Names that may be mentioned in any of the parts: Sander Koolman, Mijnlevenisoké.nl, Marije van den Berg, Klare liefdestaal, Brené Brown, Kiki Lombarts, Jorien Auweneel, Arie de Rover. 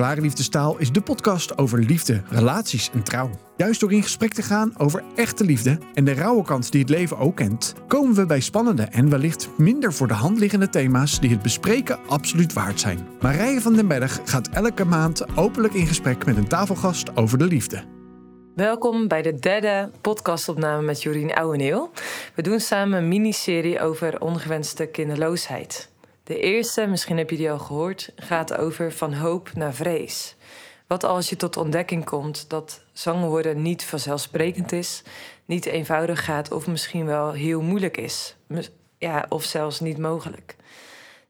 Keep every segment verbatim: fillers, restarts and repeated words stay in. Klare liefdestaal is de podcast over liefde, relaties en trouw. Juist door in gesprek te gaan over echte liefde en de rauwe kant die het leven ook kent, komen we bij spannende en wellicht minder voor de hand liggende thema's die het bespreken absoluut waard zijn. Marije van den Berg gaat elke maand openlijk in gesprek met een tafelgast over de liefde. Welkom bij de derde podcastopname met Jorien Auweneel. We doen samen een miniserie over ongewenste kinderloosheid. De eerste, misschien heb je die al gehoord, gaat over van hoop naar vrees. Wat als je tot ontdekking komt dat zwanger worden niet vanzelfsprekend is, niet eenvoudig gaat of misschien wel heel moeilijk is. Ja, of zelfs niet mogelijk.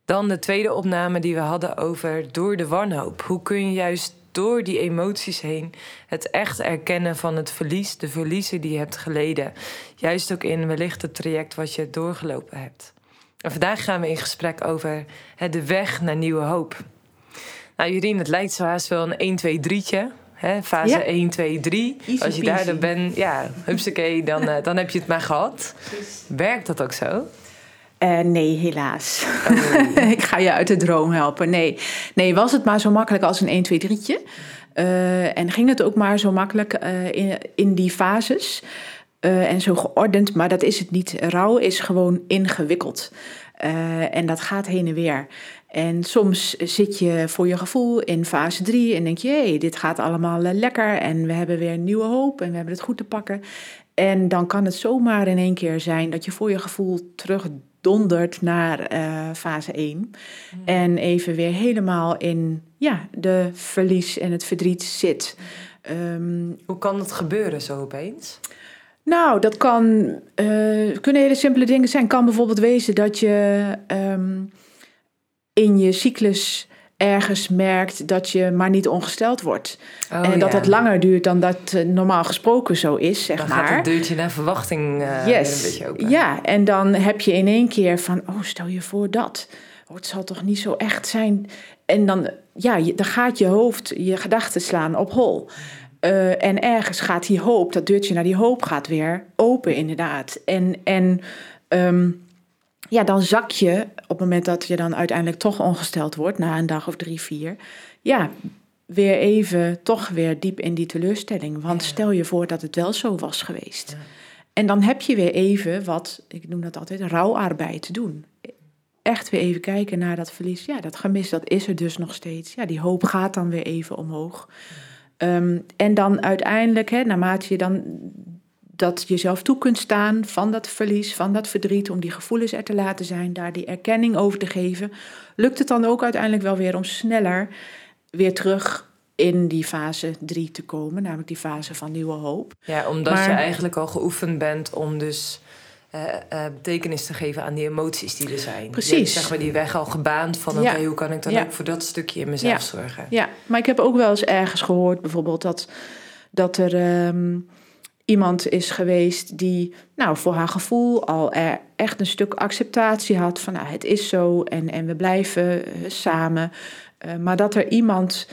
Dan de tweede opname die we hadden over door de wanhoop. Hoe kun je juist door die emoties heen het echt erkennen van het verlies, de verliezen die je hebt geleden. Juist ook in wellicht het traject wat je doorgelopen hebt. En vandaag gaan we in gesprek over de weg naar nieuwe hoop. Nou, Jorien, het lijkt zo haast wel een één, twee, drietje. Hè? Fase ja. één, twee, drie. Easy Als je daar dan bent, ja, hupsakee, dan, uh, dan heb je het maar gehad. Werkt dat ook zo? Uh, nee, helaas. Oh. Ik ga je uit de droom helpen. Nee. nee, was het maar zo makkelijk als een één, twee, drietje. Uh, en ging het ook maar zo makkelijk uh, in, in die fases. Uh, en zo geordend, maar dat is het niet. Rouw is gewoon ingewikkeld. Uh, en dat gaat heen en weer. En soms zit je voor je gevoel in fase drie en denk je, hey, dit gaat allemaal lekker en we hebben weer nieuwe hoop en we hebben het goed te pakken. En dan kan het zomaar in één keer zijn dat je voor je gevoel terugdondert naar uh, fase één. Mm. En even weer helemaal in ja, de verlies en het verdriet zit. Um, Hoe kan dat gebeuren zo opeens? Nou, dat kan, uh, kunnen hele simpele dingen zijn. Het kan bijvoorbeeld wezen dat je um, in je cyclus ergens merkt dat je maar niet ongesteld wordt. Oh, en dat ja. dat langer duurt dan dat uh, normaal gesproken zo is, zeg dan maar. Dan gaat het deurtje naar verwachting uh, yes. een beetje open. Ja, en dan heb je in één keer van, oh, stel je voor dat. Oh, het zal toch niet zo echt zijn. En dan, ja, je, dan gaat je hoofd, je gedachten slaan op hol. Uh, en ergens gaat die hoop, dat deurtje naar die hoop gaat weer open inderdaad. En, en um, ja, dan zak je op het moment dat je dan uiteindelijk toch ongesteld wordt, na een dag of drie, vier. Ja, weer even toch weer diep in die teleurstelling. Want stel je voor dat het wel zo was geweest. Ja. En dan heb je weer even wat, ik noem dat altijd, rouwarbeid te doen. Echt weer even kijken naar dat verlies. Ja, dat gemis, dat is er dus nog steeds. Ja, die hoop gaat dan weer even omhoog. Um, en dan uiteindelijk, hè, naarmate je dan dat jezelf toe kunt staan van dat verlies, van dat verdriet, om die gevoelens er te laten zijn, daar die erkenning over te geven, lukt het dan ook uiteindelijk wel weer om sneller weer terug in die fase drie te komen, namelijk die fase van nieuwe hoop. Ja, omdat maar, je eigenlijk al geoefend bent om dus uh, uh, betekenis te geven aan die emoties die er zijn. Precies. Je hebt, zeg maar, die weg al gebaand van ja. oké, okay, hoe kan ik dan ja. ook voor dat stukje in mezelf ja. zorgen. Ja, maar ik heb ook wel eens ergens gehoord bijvoorbeeld dat, dat er um, iemand is geweest die nou, voor haar gevoel al er echt een stuk acceptatie had van nou, het is zo en, en we blijven samen. Uh, maar dat er iemand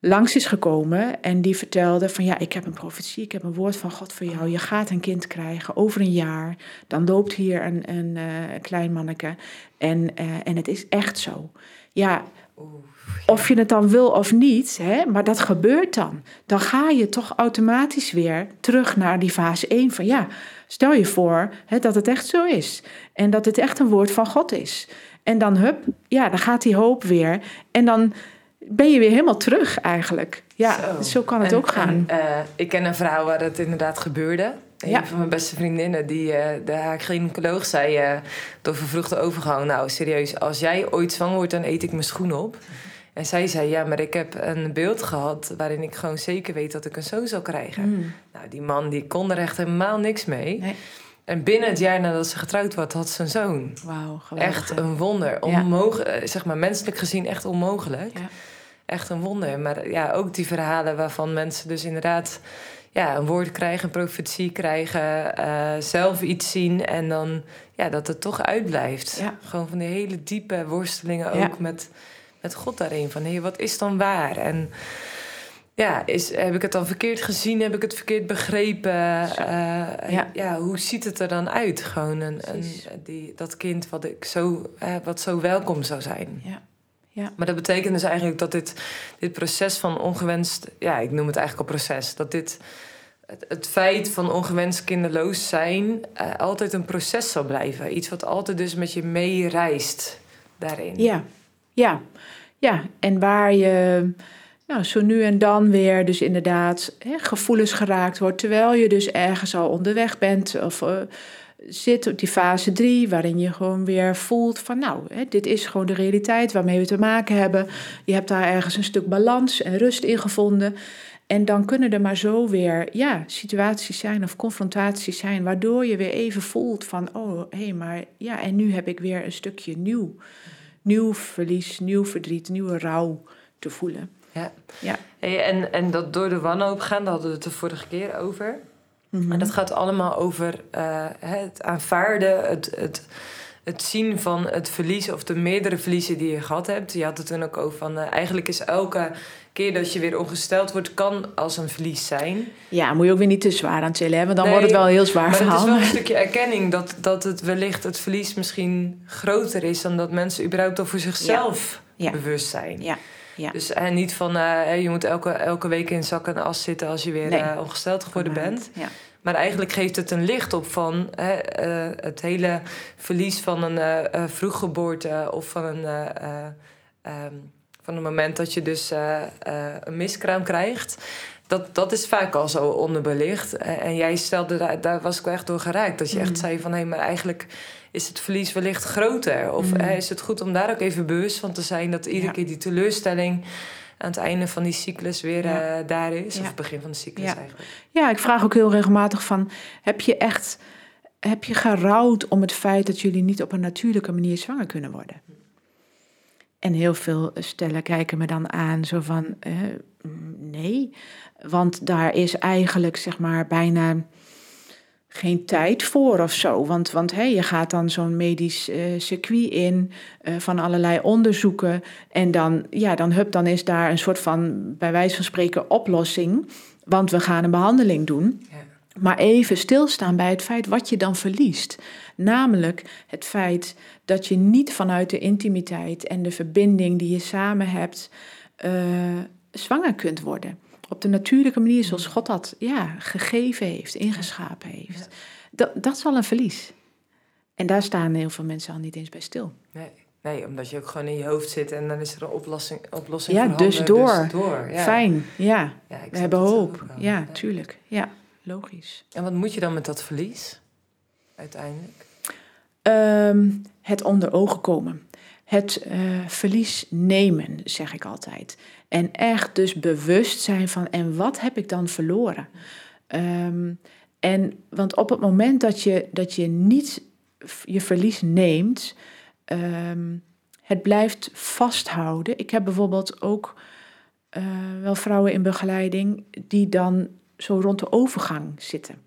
langs is gekomen en die vertelde van ja, ik heb een profetie, ik heb een woord van God voor jou. Je gaat een kind krijgen over een jaar. Dan loopt hier een, een uh, klein manneke en, uh, en het is echt zo. Ja, Oeh, ja, of je het dan wil of niet, hè, maar dat gebeurt dan. Dan ga je toch automatisch weer terug naar die fase één van ja, stel je voor hè, dat het echt zo is. En dat het echt een woord van God is. En dan hup, ja, dan gaat die hoop weer en dan ben je weer helemaal terug eigenlijk. Ja, zo, zo kan het en, ook gaan. En, uh, ik ken een vrouw waar het inderdaad gebeurde. Een ja. van mijn beste vriendinnen, die, uh, de, haar gynaecoloog zei uh, door vervroegde overgang, nou serieus, als jij ooit zwanger wordt, dan eet ik mijn schoen op. En zij zei, ja, maar ik heb een beeld gehad waarin ik gewoon zeker weet dat ik een zoon zal krijgen. Mm. Nou, die man die kon er echt helemaal niks mee. Nee. En binnen het jaar nadat ze getrouwd was, had ze een zoon. Wauw, geweldig. Echt een wonder. Onmogelijk, ja. zeg maar, menselijk gezien echt onmogelijk. Ja. Echt een wonder. Maar ja, ook die verhalen waarvan mensen dus inderdaad ja, een woord krijgen, een profetie krijgen, uh, zelf iets zien en dan ja, dat het toch uitblijft. Ja. Gewoon van die hele diepe worstelingen ook ja. met, met God daarin. Van hé, hey, wat is dan waar? En ja, is, heb ik het dan verkeerd gezien? Heb ik het verkeerd begrepen? Uh, ja. ja, hoe ziet het er dan uit? Gewoon een, een, die, dat kind wat ik zo, uh, wat zo welkom zou zijn. Ja. Ja. Maar dat betekent dus eigenlijk dat dit, dit proces van ongewenst... Ja, ik noem het eigenlijk al proces. Dat dit het, het feit van ongewenst kinderloos zijn... Uh, altijd een proces zal blijven. Iets wat altijd dus met je meereist daarin. Ja, ja. Ja, en waar je nou, zo nu en dan weer dus inderdaad hè, gevoelens geraakt wordt... terwijl je dus ergens al onderweg bent of... Uh, zit op die fase drie, waarin je gewoon weer voelt van nou, hè, dit is gewoon de realiteit waarmee we te maken hebben. Je hebt daar ergens een stuk balans en rust in gevonden. En dan kunnen er maar zo weer ja, situaties zijn of confrontaties zijn... waardoor je weer even voelt van oh, hé, hey, maar ja, en nu heb ik weer een stukje nieuw. Nieuw verlies, nieuw verdriet, nieuwe rouw te voelen. Ja, ja. Hey, en, en dat door de wanhoop gaan, daar hadden we het de vorige keer over... En dat gaat allemaal over uh, het aanvaarden, het, het, het zien van het verlies... of de meerdere verliezen die je gehad hebt. Je had het toen ook over van... Uh, eigenlijk is elke keer dat je weer ongesteld wordt... kan als een verlies zijn. Ja, moet je ook weer niet te zwaar aan tillen, hè? Want dan nee, wordt het wel een heel zwaar maar verhaal. Maar het is wel een stukje erkenning... dat, dat het wellicht het verlies misschien groter is... dan dat mensen überhaupt al voor zichzelf ja. bewust zijn. Ja. Ja. Dus en niet van uh, je moet elke, elke week in zak en as zitten als je weer nee. uh, ongesteld geworden Gemaakt. bent. Ja. Maar eigenlijk geeft het een licht op van uh, uh, het hele verlies van een uh, uh, vroeggeboorte... of van een, uh, uh, um, van een moment dat je dus uh, uh, een miskraam krijgt. Dat, dat is vaak al zo onderbelicht. Uh, en jij stelde, daar, daar was ik wel echt door geraakt. Dat je mm-hmm. echt zei van hé, hey, maar eigenlijk... is het verlies wellicht groter? Of mm. is het goed om daar ook even bewust van te zijn... dat iedere ja. keer die teleurstelling aan het einde van die cyclus weer ja. uh, daar is? Ja. Of het begin van de cyclus ja. eigenlijk. Ja, ik vraag ook heel regelmatig van... heb je echt heb je gerouwd om het feit dat jullie niet op een natuurlijke manier zwanger kunnen worden? En heel veel stellen kijken me dan aan zo van... Uh, nee, want daar is eigenlijk zeg maar bijna... geen tijd voor of zo. Want, want hey, je gaat dan zo'n medisch uh, circuit in... Uh, van allerlei onderzoeken. En dan, ja, dan, hup, dan is daar een soort van... bij wijze van spreken oplossing. Want we gaan een behandeling doen. Ja. Maar even stilstaan bij het feit wat je dan verliest. Namelijk het feit dat je niet vanuit de intimiteit... en de verbinding die je samen hebt... Uh, zwanger kunt worden. Op de natuurlijke manier zoals God dat ja, gegeven heeft, ingeschapen heeft. Ja. Dat, dat is al een verlies. En daar staan heel veel mensen al niet eens bij stil. Nee, nee, omdat je ook gewoon in je hoofd zit en dan is er een oplossing, oplossing ja, voor handen. Dus door. Dus door. Ja. Fijn, ja. ja We hebben hoop. Ja, ja, tuurlijk. Ja, logisch. En wat moet je dan met dat verlies uiteindelijk? Um, het onder ogen komen. Het uh, verlies nemen, zeg ik altijd. En echt dus bewust zijn van, en wat heb ik dan verloren? Um, en, want op het moment dat je, dat je niet je verlies neemt... Um, het blijft vasthouden. Ik heb bijvoorbeeld ook uh, wel vrouwen in begeleiding... die dan zo rond de overgang zitten.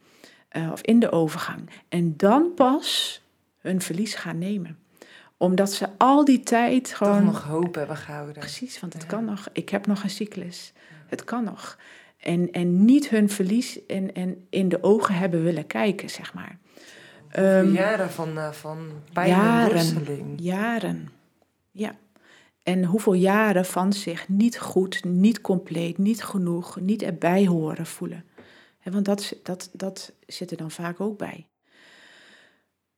Uh, of in de overgang. En dan pas hun verlies gaan nemen. Omdat ze al die tijd gewoon... Toch nog hoop hebben gehouden. Precies, want het ja. kan nog. Ik heb nog een cyclus. Ja. Het kan nog. En, en niet hun verlies en, en in de ogen hebben willen kijken, zeg maar. Um, jaren van, uh, van pijn jaren, en worsteling. Jaren, ja. En hoeveel jaren van zich niet goed, niet compleet, niet genoeg... niet erbij horen voelen. He, want dat, dat, dat zit er dan vaak ook bij.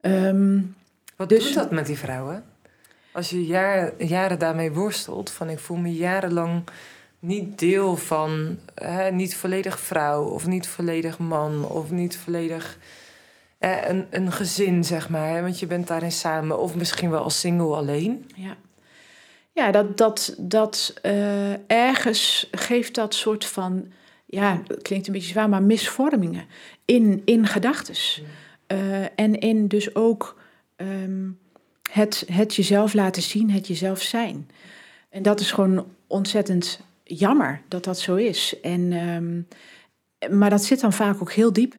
Um, Wat dus, doet dat met die vrouwen? Als je jaren, jaren daarmee worstelt... van ik voel me jarenlang niet deel van... Hè, niet volledig vrouw of niet volledig man... of niet volledig hè, een, een gezin, zeg maar. Hè, want je bent daarin samen of misschien wel als single alleen. Ja, ja dat, dat, dat uh, ergens geeft dat soort van... ja, dat klinkt een beetje zwaar, maar misvormingen in, in gedachtes. Mm. Uh, en in dus ook... Um, het, het jezelf laten zien, het jezelf zijn. En dat is gewoon ontzettend jammer dat dat zo is. En, um, maar dat zit dan vaak ook heel diep.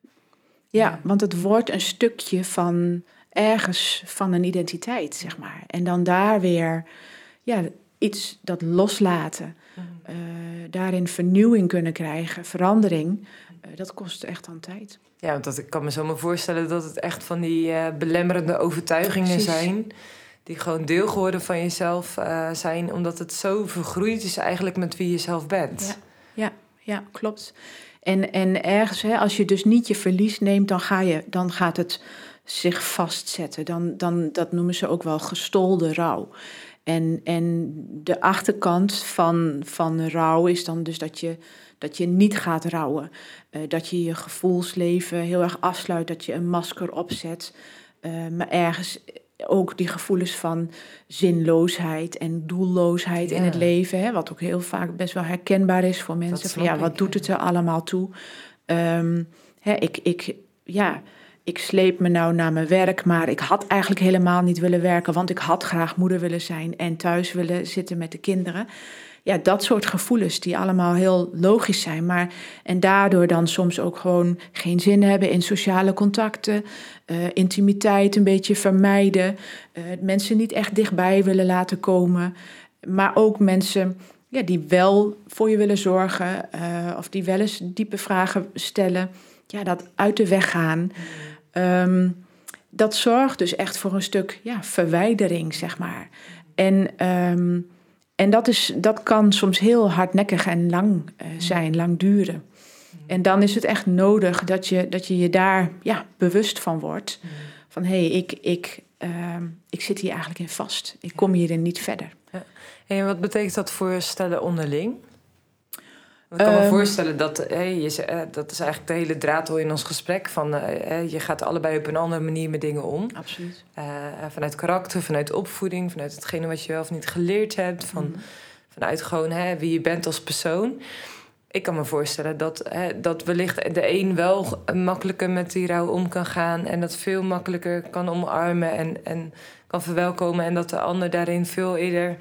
Ja, want het wordt een stukje van ergens van een identiteit, zeg maar. En dan daar weer ja, iets dat loslaten. Uh, daarin vernieuwing kunnen krijgen, verandering. Uh, dat kost echt dan tijd. Ja, want dat, ik kan me zomaar voorstellen dat het echt van die uh, belemmerende overtuigingen Precies. zijn... die gewoon deel geworden van jezelf uh, zijn, omdat het zo vergroeid is eigenlijk met wie je zelf bent. Ja, ja, ja, klopt. En, en ergens, hè, als je dus niet je verlies neemt, dan, ga je, dan gaat het zich vastzetten. Dan, dan, dat noemen ze ook wel gestolde rouw. En, en de achterkant van, van rouw is dan dus dat je, dat je niet gaat rouwen. Uh, dat je je gevoelsleven heel erg afsluit, dat je een masker opzet. Uh, maar ergens ook die gevoelens van zinloosheid en doelloosheid ja. in het leven. Hè, wat ook heel vaak best wel herkenbaar is voor mensen. Van, ja, wat doet het er allemaal toe? Um, hè, ik, ik, ja... Ik sleep me nou naar mijn werk, maar ik had eigenlijk helemaal niet willen werken, want ik had graag moeder willen zijn en thuis willen zitten met de kinderen. Ja, dat soort gevoelens die allemaal heel logisch zijn, maar en daardoor dan soms ook gewoon geen zin hebben in sociale contacten, uh, intimiteit een beetje vermijden, uh, mensen niet echt dichtbij willen laten komen, maar ook mensen ja, die wel voor je willen zorgen uh, of die wel eens diepe vragen stellen. Ja, dat uit de weg gaan, um, dat zorgt dus echt voor een stuk ja, verwijdering, zeg maar. En, um, en dat, is, dat kan soms heel hardnekkig en lang uh, zijn, lang duren. En dan is het echt nodig dat je dat je, je daar ja, bewust van wordt. Van, hé, hey, ik, ik, um, ik zit hier eigenlijk in vast. Ik kom hierin niet verder. Ja. En wat betekent dat voor stellen onderling? Ik kan me voorstellen dat, hey, je, dat is eigenlijk de hele draad al in ons gesprek. Van, uh, je gaat allebei op een andere manier met dingen om. Absoluut. Uh, vanuit karakter, vanuit opvoeding, vanuit hetgene wat je wel of niet geleerd hebt. Van, mm. Vanuit gewoon hè, wie je bent als persoon. Ik kan me voorstellen dat, hè, dat wellicht de een wel makkelijker met die rouw om kan gaan. En dat veel makkelijker kan omarmen en, en kan verwelkomen. En dat de ander daarin veel eerder...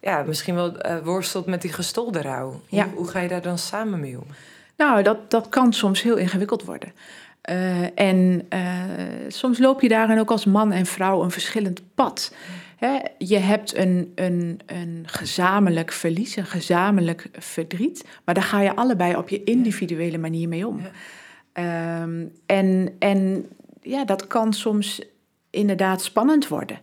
ja, misschien wel uh, worstelt met die gestolde rouw. Hoe, ja. hoe ga je daar dan samen mee om? Nou, dat, dat kan soms heel ingewikkeld worden. Uh, en uh, soms loop je daarin ook als man en vrouw een verschillend pad. Hè? Je hebt een, een, een gezamenlijk verlies, een gezamenlijk verdriet... maar daar ga je allebei op je individuele manier mee om. Ja. Um, en, en ja, dat kan soms inderdaad spannend worden...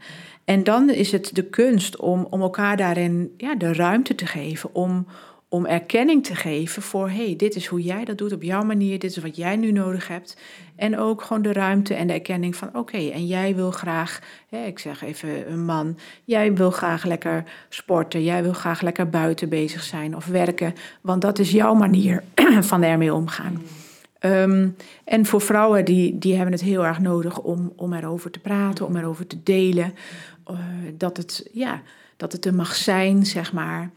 En dan is het de kunst om, om elkaar daarin ja, de ruimte te geven... om, om erkenning te geven voor... hé, hey, dit is hoe jij dat doet op jouw manier... dit is wat jij nu nodig hebt. En ook gewoon de ruimte en de erkenning van... oké, okay, en jij wil graag, hè, ik zeg even een man... jij wil graag lekker sporten... jij wil graag lekker buiten bezig zijn of werken... want dat is jouw manier van ermee omgaan. Um, en voor vrouwen, die, die hebben het heel erg nodig om, om erover te praten, om erover te delen. Uh, dat, het, ja, dat het er mag zijn, zeg maar.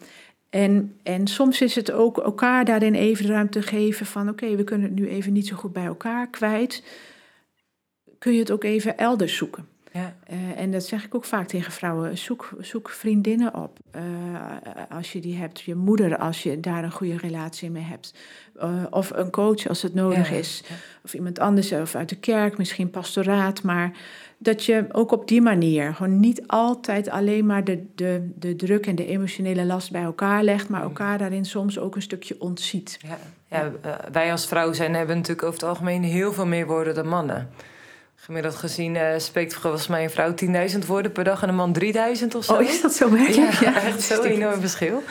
En, en soms is het ook elkaar daarin even de ruimte geven van... oké, okay, we kunnen het nu even niet zo goed bij elkaar kwijt. Kun je het ook even elders zoeken? Ja. Uh, en dat zeg ik ook vaak tegen vrouwen. Zoek, zoek vriendinnen op uh, als je die hebt. Je moeder als je daar een goede relatie mee hebt. Uh, of een coach als het nodig ja, is. Ja. Of iemand anders, of uit de kerk, misschien pastoraat. Maar dat je ook op die manier gewoon niet altijd alleen maar de, de, de druk en de emotionele last bij elkaar legt. Maar elkaar daarin soms ook een stukje ontziet. Ja. Ja, wij als vrouw zijn hebben natuurlijk over het algemeen heel veel meer woorden dan mannen. Gemiddeld gezien uh, spreekt volgens mij een vrouw tienduizend woorden per dag... en een man drieduizend of zo. Oh, is dat zo merkelijk? Ja, ja, echt zo'n enorm verschil.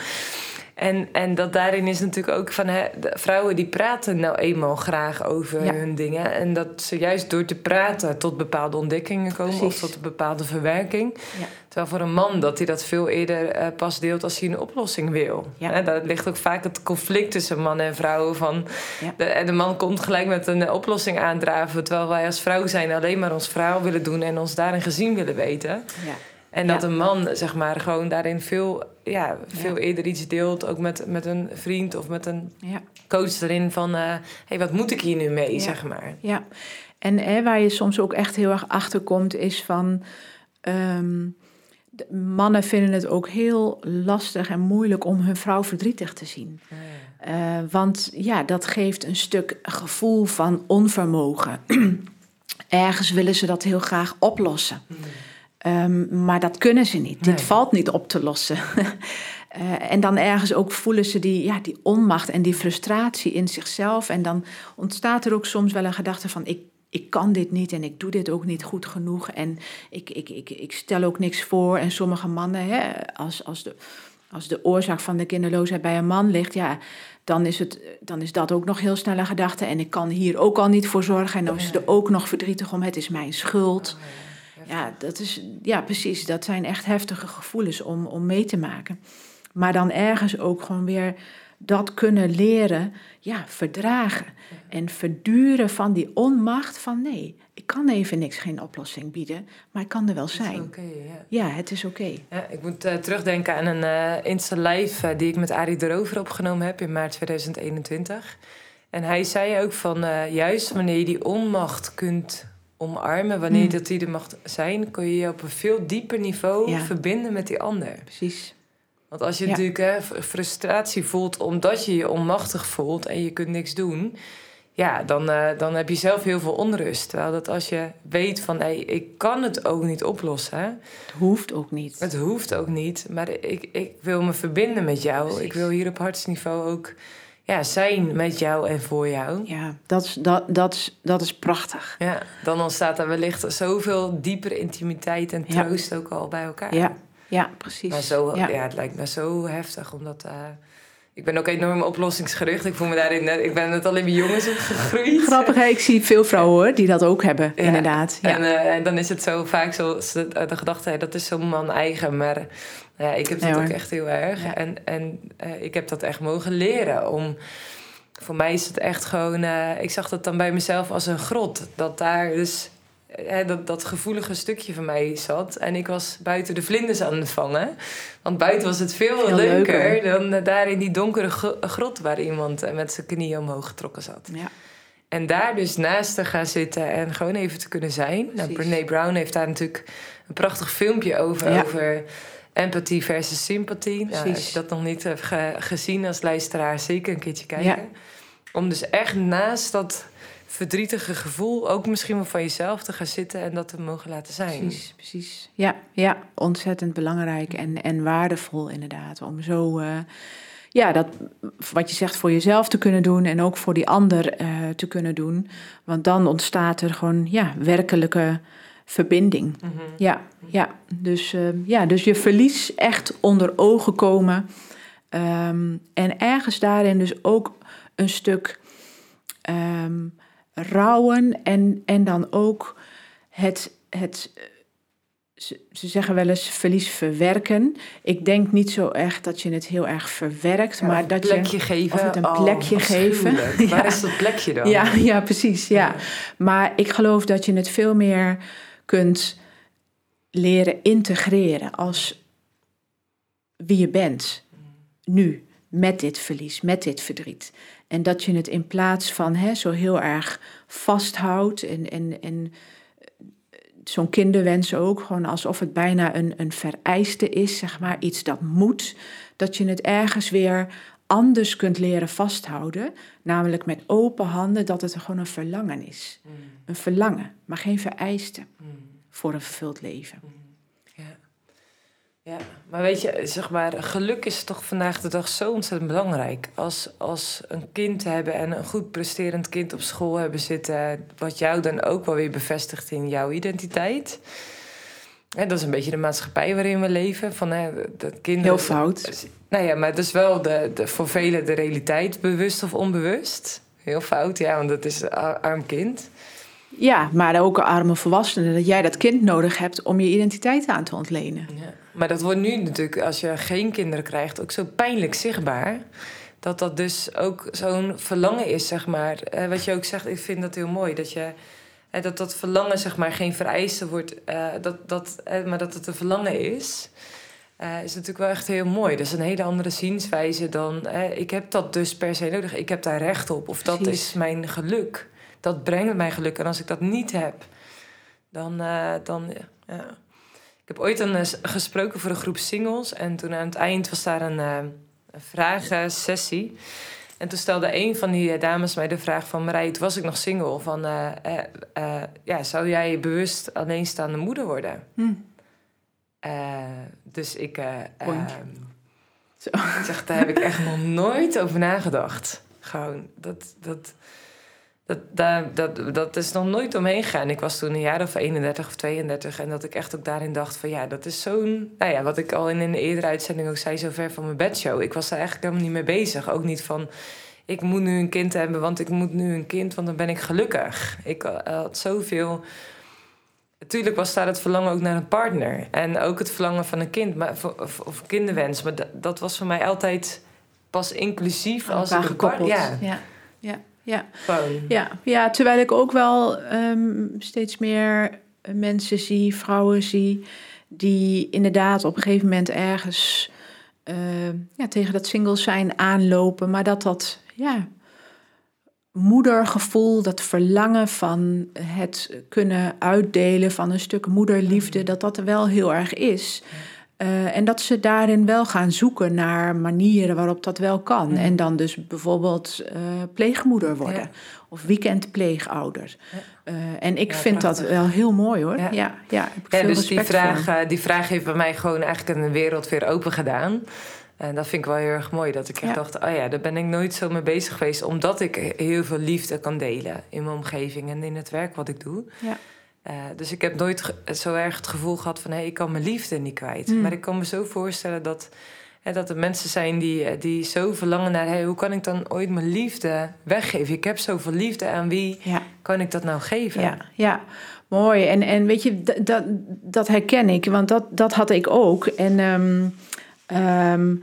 En, en dat daarin is natuurlijk ook van... Hè, de vrouwen die praten nou eenmaal graag over ja. hun dingen... en dat ze juist door te praten tot bepaalde ontdekkingen komen... Precies. Of tot een bepaalde verwerking. Ja. Terwijl voor een man dat hij dat veel eerder uh, pas deelt als hij een oplossing wil. Ja. En daar ligt ook vaak het conflict tussen mannen en vrouwen. Van ja. de, en de man komt gelijk met een uh, oplossing aandraven... terwijl wij als vrouw zijn alleen maar ons verhaal willen doen... en ons daarin gezien willen weten... Ja. En dat ja. een man, zeg maar, gewoon daarin veel, ja, veel ja. eerder iets deelt. Ook met, met een vriend of met een ja. coach erin van... Uh, hey, wat moet ik hier nu mee, ja. zeg maar. Ja, en hè, waar je soms ook echt heel erg achter komt is van... Um, de mannen vinden het ook heel lastig en moeilijk om hun vrouw verdrietig te zien. Ja. Uh, want ja, dat geeft een stuk gevoel van onvermogen. Ergens willen ze dat heel graag oplossen. Hmm. Um, maar dat kunnen ze niet. Nee. Dit valt niet op te lossen. uh, en dan ergens ook voelen ze die, ja, die onmacht en die frustratie in zichzelf. En dan ontstaat er ook soms wel een gedachte van... ik ik kan dit niet en ik doe dit ook niet goed genoeg en ik, ik, ik, ik stel ook niks voor. En sommige mannen, hè, als, als, de, als de oorzaak van de kinderloosheid bij een man ligt, ja, dan is, het, dan is dat ook nog heel snelle gedachte. En ik kan hier ook al niet voor zorgen en dan is ze er ook nog verdrietig om, het is mijn schuld. Ja, dat is, ja, precies, dat zijn echt heftige gevoelens om, om mee te maken. Maar dan ergens ook gewoon weer dat kunnen leren, ja, verdragen. En verduren van die onmacht van nee, ik kan even niks, geen oplossing bieden, maar ik kan er wel zijn. Het is okay, ja. ja, het is oké. Okay. Ja, ik moet uh, terugdenken aan een uh, Insta-live uh, die ik met Arie de Rover opgenomen heb in maart tweeduizend eenentwintig. En hij zei ook van, uh, juist wanneer je die onmacht kunt omarmen, wanneer mm. dat die er mag zijn, kun je je op een veel dieper niveau ja. verbinden met die ander. Precies. Want als je ja. natuurlijk hè, frustratie voelt omdat je je onmachtig voelt en je kunt niks doen, ja, dan, uh, dan heb je zelf heel veel onrust. Terwijl dat als je weet van, hey, ik kan het ook niet oplossen. Het hoeft ook niet. Het hoeft ook niet, maar ik, ik wil me verbinden met jou. Precies. Ik wil hier op hartsniveau ook ja, zijn met jou en voor jou. Ja, dat is, dat, dat is, dat is prachtig. Ja, dan ontstaat er wellicht zoveel diepere intimiteit en troost ja. ook al bij elkaar. Ja. Ja, precies. Maar zo, ja. Ja, het lijkt me zo heftig, omdat uh, ik ben ook enorm oplossingsgericht. Ik voel me daarin net, ik ben net alleen bij jongens opgegroeid. Grappig, hè? Ik zie veel vrouwen hoor, die dat ook hebben, ja. inderdaad. Ja. En, uh, en dan is het zo vaak zo, de gedachte, hey, dat is zo'n man eigen. Maar uh, ja, ik heb dat nee, ook echt heel erg. Ja. En, en uh, ik heb dat echt mogen leren. Om, voor mij is het echt gewoon, uh, ik zag dat dan bij mezelf als een grot. Dat daar dus Dat, dat gevoelige stukje van mij zat. En ik was buiten de vlinders aan het vangen. Want buiten was het veel, veel leuker, leuker dan daar in die donkere grot waar iemand met zijn knieën omhoog getrokken zat. Ja. En daar dus naast te gaan zitten en gewoon even te kunnen zijn. Nou, Brené Brown heeft daar natuurlijk een prachtig filmpje over. Ja. Over empathie versus sympathie. Nou, als je dat nog niet hebt ge- gezien als luisteraar, zeker een keertje kijken. Ja. Om dus echt naast dat verdrietige gevoel ook misschien wel van jezelf te gaan zitten en dat te mogen laten zijn. Precies, precies. Ja, ja, ontzettend belangrijk en, en waardevol inderdaad. Om zo, uh, ja, dat wat je zegt voor jezelf te kunnen doen en ook voor die ander uh, te kunnen doen. Want dan ontstaat er gewoon, ja, werkelijke verbinding. Mm-hmm. Ja, ja. Dus, uh, ja, dus je verlies echt onder ogen komen. Um, en ergens daarin dus ook een stuk um, rouwen en, en dan ook het, het, ze zeggen wel eens verlies verwerken. Ik denk niet zo echt dat je het heel erg verwerkt, ja, maar dat je... Of een plekje je, geven. Of het een oh, plekje geven. Ja. Waar is dat plekje dan? Ja, ja, precies, ja. ja. Maar ik geloof dat je het veel meer kunt leren integreren als wie je bent nu, met dit verlies, met dit verdriet. En dat je het in plaats van hè, zo heel erg vasthoudt en, en, en zo'n kinderwens ook, gewoon alsof het bijna een, een vereiste is, zeg maar, iets dat moet, dat je het ergens weer anders kunt leren vasthouden, namelijk met open handen, dat het gewoon een verlangen is. Mm. Een verlangen, maar geen vereiste mm. voor een vervuld leven. Mm. Ja. Ja, maar weet je, zeg maar, geluk is toch vandaag de dag zo ontzettend belangrijk. Als, als een kind hebben en een goed presterend kind op school hebben zitten, wat jou dan ook wel weer bevestigt in jouw identiteit. En dat is een beetje de maatschappij waarin we leven. Van, hè, dat kinderen, heel fout. Nou ja, maar het is wel de, de, voor velen de realiteit, bewust of onbewust. Heel fout, ja, want dat is een arm kind. Ja, maar ook arme volwassenen, dat jij dat kind nodig hebt om je identiteit aan te ontlenen. Ja. Maar dat wordt nu natuurlijk, als je geen kinderen krijgt, ook zo pijnlijk zichtbaar. Dat dat dus ook zo'n verlangen is, zeg maar. Eh, wat je ook zegt, ik vind dat heel mooi. Dat je, eh, dat, dat verlangen, zeg maar, geen vereiste wordt, eh, dat, dat, eh, maar dat het een verlangen is, eh, is natuurlijk wel echt heel mooi. Dat is een hele andere zienswijze dan, eh, ik heb dat dus per se nodig. Ik heb daar recht op, of Precies. dat is mijn geluk. Dat brengt mij geluk. En als ik dat niet heb, dan... Uh, dan ja. Ik heb ooit een, gesproken voor een groep singles. En toen aan het eind was daar een, uh, een vragensessie. En toen stelde een van die dames mij de vraag van, Marije, toen was ik nog single. Van, uh, uh, uh, ja, zou jij bewust alleenstaande moeder worden? Hm. Uh, dus ik... Uh, uh, Zo. Ik zeg, daar heb ik echt nog nooit over nagedacht. Gewoon, dat... dat Dat, dat, dat, dat is nog nooit omheen gegaan. Ik was toen een jaar of eenendertig of tweeëndertig... en dat ik echt ook daarin dacht van ja, dat is zo'n... Nou ja, wat ik al in een eerdere uitzending ook zei, zo ver van mijn bedshow. Ik was daar eigenlijk helemaal niet mee bezig. Ook niet van, ik moet nu een kind hebben, want ik moet nu een kind... want dan ben ik gelukkig. Ik had zoveel... Natuurlijk was daar het verlangen ook naar een partner. En ook het verlangen van een kind, maar, of, of kinderwens. Maar dat, dat was voor mij altijd pas inclusief. Als ik gekoppeld. Ja, ja, ja. Ja. Ja, ja, terwijl ik ook wel um, steeds meer mensen zie, vrouwen zie... die inderdaad op een gegeven moment ergens uh, ja, tegen dat single zijn aanlopen. Maar dat dat ja, moedergevoel, dat verlangen van het kunnen uitdelen... van een stuk moederliefde, dat dat er wel heel erg is... Uh, en dat ze daarin wel gaan zoeken naar manieren waarop dat wel kan. Mm. En dan dus bijvoorbeeld uh, pleegmoeder worden. Ja. Of weekendpleegouder. Ja. Uh, en ik ja, vind prachtig. Dat wel heel mooi hoor. Ja, ja, ja, heb ik ja veel dus die vraag, uh, die vraag heeft bij mij gewoon eigenlijk een wereld weer open gedaan. En dat vind ik wel heel erg mooi. Dat ik echt ja. dacht, oh ja, daar ben ik nooit zo mee bezig geweest. Omdat ik heel veel liefde kan delen in mijn omgeving en in het werk wat ik doe. Ja. Uh, dus ik heb nooit ge- zo erg het gevoel gehad van... hé, hey, ik kan mijn liefde niet kwijt. Mm. Maar ik kan me zo voorstellen dat, hè, dat er mensen zijn die, die zo verlangen naar... Hey, hoe kan ik dan ooit mijn liefde weggeven? Ik heb zoveel liefde, aan wie ja. kan ik dat nou geven? Ja, ja. Mooi. En, en weet je, d- dat, dat herken ik. Want dat, dat had ik ook. En um, um,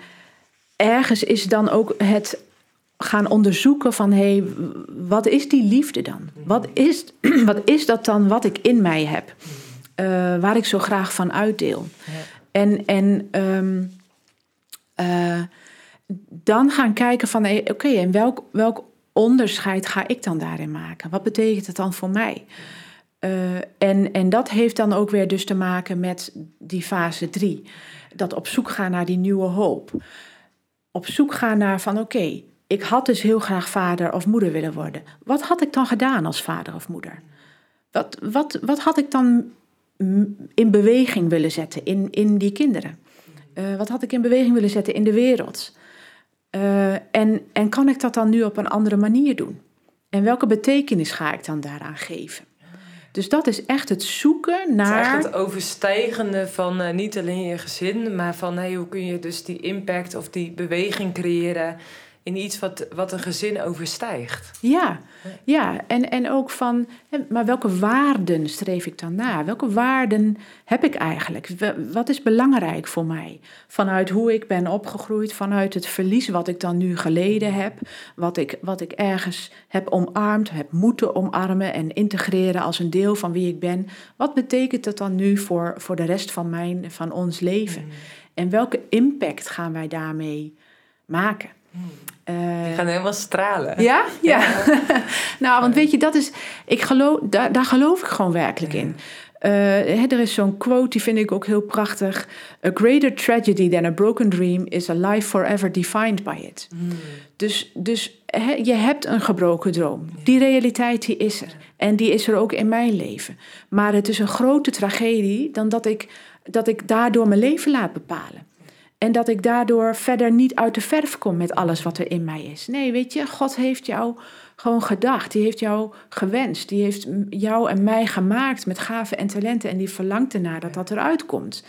ergens is dan ook het... gaan onderzoeken van, hé, hey, wat is die liefde dan? Wat is, wat is dat dan wat ik in mij heb? Uh, waar ik zo graag van uitdeel. Ja. En, en um, uh, dan gaan kijken van, hey, oké, okay, en welk, welk onderscheid ga ik dan daarin maken? Wat betekent het dan voor mij? Uh, en, en dat heeft dan ook weer dus te maken met die fase drie. Dat op zoek gaan naar die nieuwe hoop. Op zoek gaan naar van, oké... Okay, ik had dus heel graag vader of moeder willen worden. Wat had ik dan gedaan als vader of moeder? Wat, wat, wat had ik dan in beweging willen zetten in, in die kinderen? Uh, wat had ik in beweging willen zetten in de wereld? Uh, en, en kan ik dat dan nu op een andere manier doen? En welke betekenis ga ik dan daaraan geven? Dus dat is echt het zoeken naar... Het is echt het overstijgende van uh, niet alleen je gezin... maar van hey, hoe kun je dus die impact of die beweging creëren... in iets wat, wat een gezin overstijgt. Ja, ja. En, en ook van... maar welke waarden streef ik dan na? Welke waarden heb ik eigenlijk? Wat is belangrijk voor mij? Vanuit hoe ik ben opgegroeid... vanuit het verlies wat ik dan nu geleden heb... wat ik, wat ik ergens heb omarmd... heb moeten omarmen en integreren... als een deel van wie ik ben. Wat betekent dat dan nu voor, voor de rest van, mijn, van ons leven? Mm. En welke impact gaan wij daarmee maken? Uh, Die gaan helemaal stralen. Ja? Ja. ja. Nou, want weet je, dat is... Ik geloof, daar, daar geloof ik gewoon werkelijk ja. in. Uh, hè, er is zo'n quote, die vind ik ook heel prachtig. A greater tragedy than a broken dream is a life forever defined by it. Mm. Dus, dus hè, je hebt een gebroken droom. Die realiteit, die is er. En die is er ook in mijn leven. Maar het is een grote tragedie dan dat ik, dat ik daardoor mijn leven laat bepalen. En dat ik daardoor verder niet uit de verf kom met alles wat er in mij is. Nee, weet je, God heeft jou gewoon gedacht. Die heeft jou gewenst. Die heeft jou en mij gemaakt met gaven en talenten. En die verlangt ernaar dat dat eruit komt.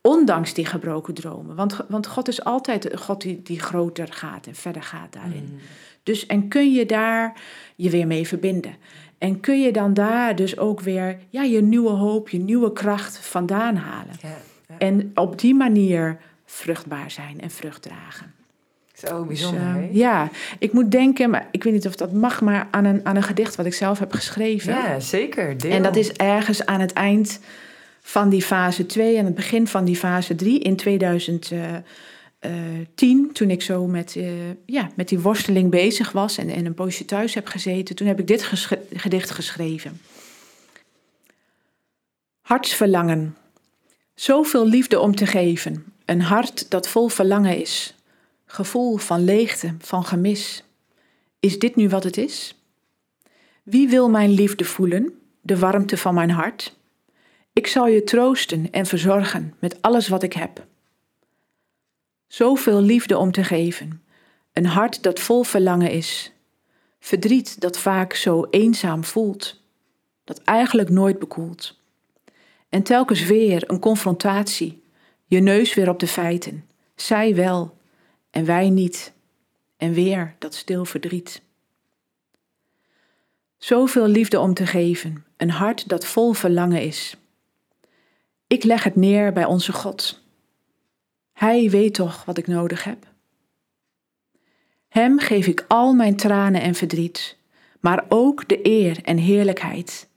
Ondanks die gebroken dromen. Want, want God is altijd een God die, die groter gaat en verder gaat daarin. Mm. Dus en kun je daar je weer mee verbinden. En kun je dan daar dus ook weer ja, je nieuwe hoop, je nieuwe kracht vandaan halen. Ja, ja. En op die manier... vruchtbaar zijn en vrucht dragen. Zo bijzonder, dus, uh, hè? Ja, ik moet denken, maar ik weet niet of dat mag... maar aan een, aan een gedicht wat ik zelf heb geschreven. Ja, zeker. Deel. En dat is ergens aan het eind van die fase twee... en het begin van die fase drie in tweeduizend tien... toen ik zo met, uh, ja, met die worsteling bezig was... en, en een poosje thuis heb gezeten... toen heb ik dit ges- gedicht geschreven. Hartsverlangen. Zoveel liefde om te geven... Een hart dat vol verlangen is, gevoel van leegte, van gemis. Is dit nu wat het is? Wie wil mijn liefde voelen, de warmte van mijn hart? Ik zal je troosten en verzorgen met alles wat ik heb. Zoveel liefde om te geven, een hart dat vol verlangen is. Verdriet dat vaak zo eenzaam voelt, dat eigenlijk nooit bekoelt. En telkens weer een confrontatie, je neus weer op de feiten. Zij wel en wij niet. En weer dat stil verdriet. Zoveel liefde om te geven, een hart dat vol verlangen is. Ik leg het neer bij onze God. Hij weet toch wat ik nodig heb. Hem geef ik al mijn tranen en verdriet, maar ook de eer en heerlijkheid.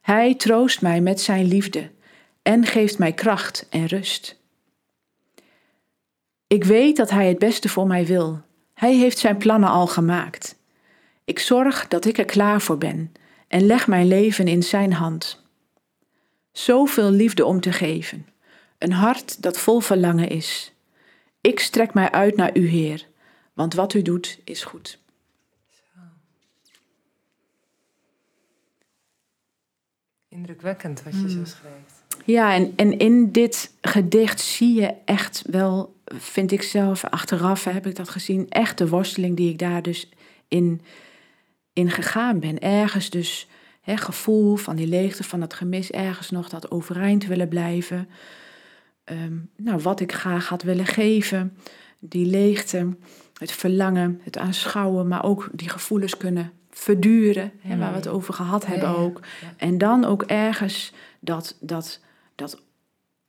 Hij troost mij met zijn liefde en geeft mij kracht en rust. Ik weet dat hij het beste voor mij wil. Hij heeft zijn plannen al gemaakt. Ik zorg dat ik er klaar voor ben en leg mijn leven in zijn hand. Zoveel liefde om te geven, een hart dat vol verlangen is. Ik strek mij uit naar u, Heer, want wat u doet is goed. Zo. Indrukwekkend wat je mm. zo schrijft. Ja, en, en in dit gedicht zie je echt wel, vind ik zelf, achteraf heb ik dat gezien, echt de worsteling die ik daar dus in, in gegaan ben. Ergens dus hè, gevoel van die leegte, van dat gemis, ergens nog dat overeind willen blijven. Um, nou, wat ik graag had willen geven, die leegte, het verlangen, het aanschouwen, maar ook die gevoelens kunnen verduren, hè, waar we het over gehad hebben ook. En dan ook ergens dat, dat, dat